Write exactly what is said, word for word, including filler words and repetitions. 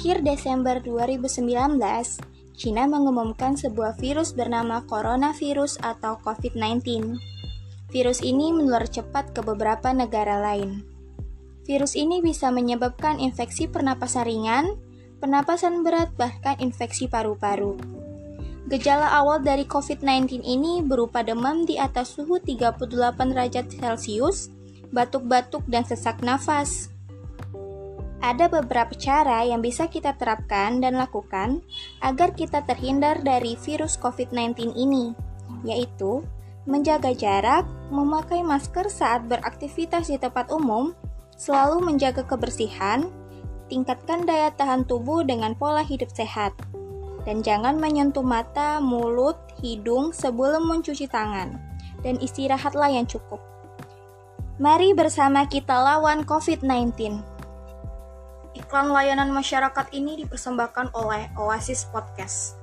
akhir Desember dua ribu sembilan belas, China mengumumkan sebuah virus bernama coronavirus atau covid sembilan belas. Virus ini menular cepat ke beberapa negara lain. Virus ini bisa menyebabkan infeksi pernapasan ringan, pernapasan berat, bahkan infeksi paru-paru. Gejala awal dari covid sembilan belas ini berupa demam di atas suhu tiga puluh delapan derajat Celcius, batuk-batuk, dan sesak nafas. Ada beberapa cara yang bisa kita terapkan dan lakukan agar kita terhindar dari virus covid sembilan belas ini, yaitu menjaga jarak, memakai masker saat beraktivitas di tempat umum, selalu menjaga kebersihan, tingkatkan daya tahan tubuh dengan pola hidup sehat, dan jangan menyentuh mata, mulut, hidung sebelum mencuci tangan, dan istirahatlah yang cukup. Mari bersama kita lawan covid sembilan belas. Iklan layanan masyarakat ini dipersembahkan oleh Oasis Podcast.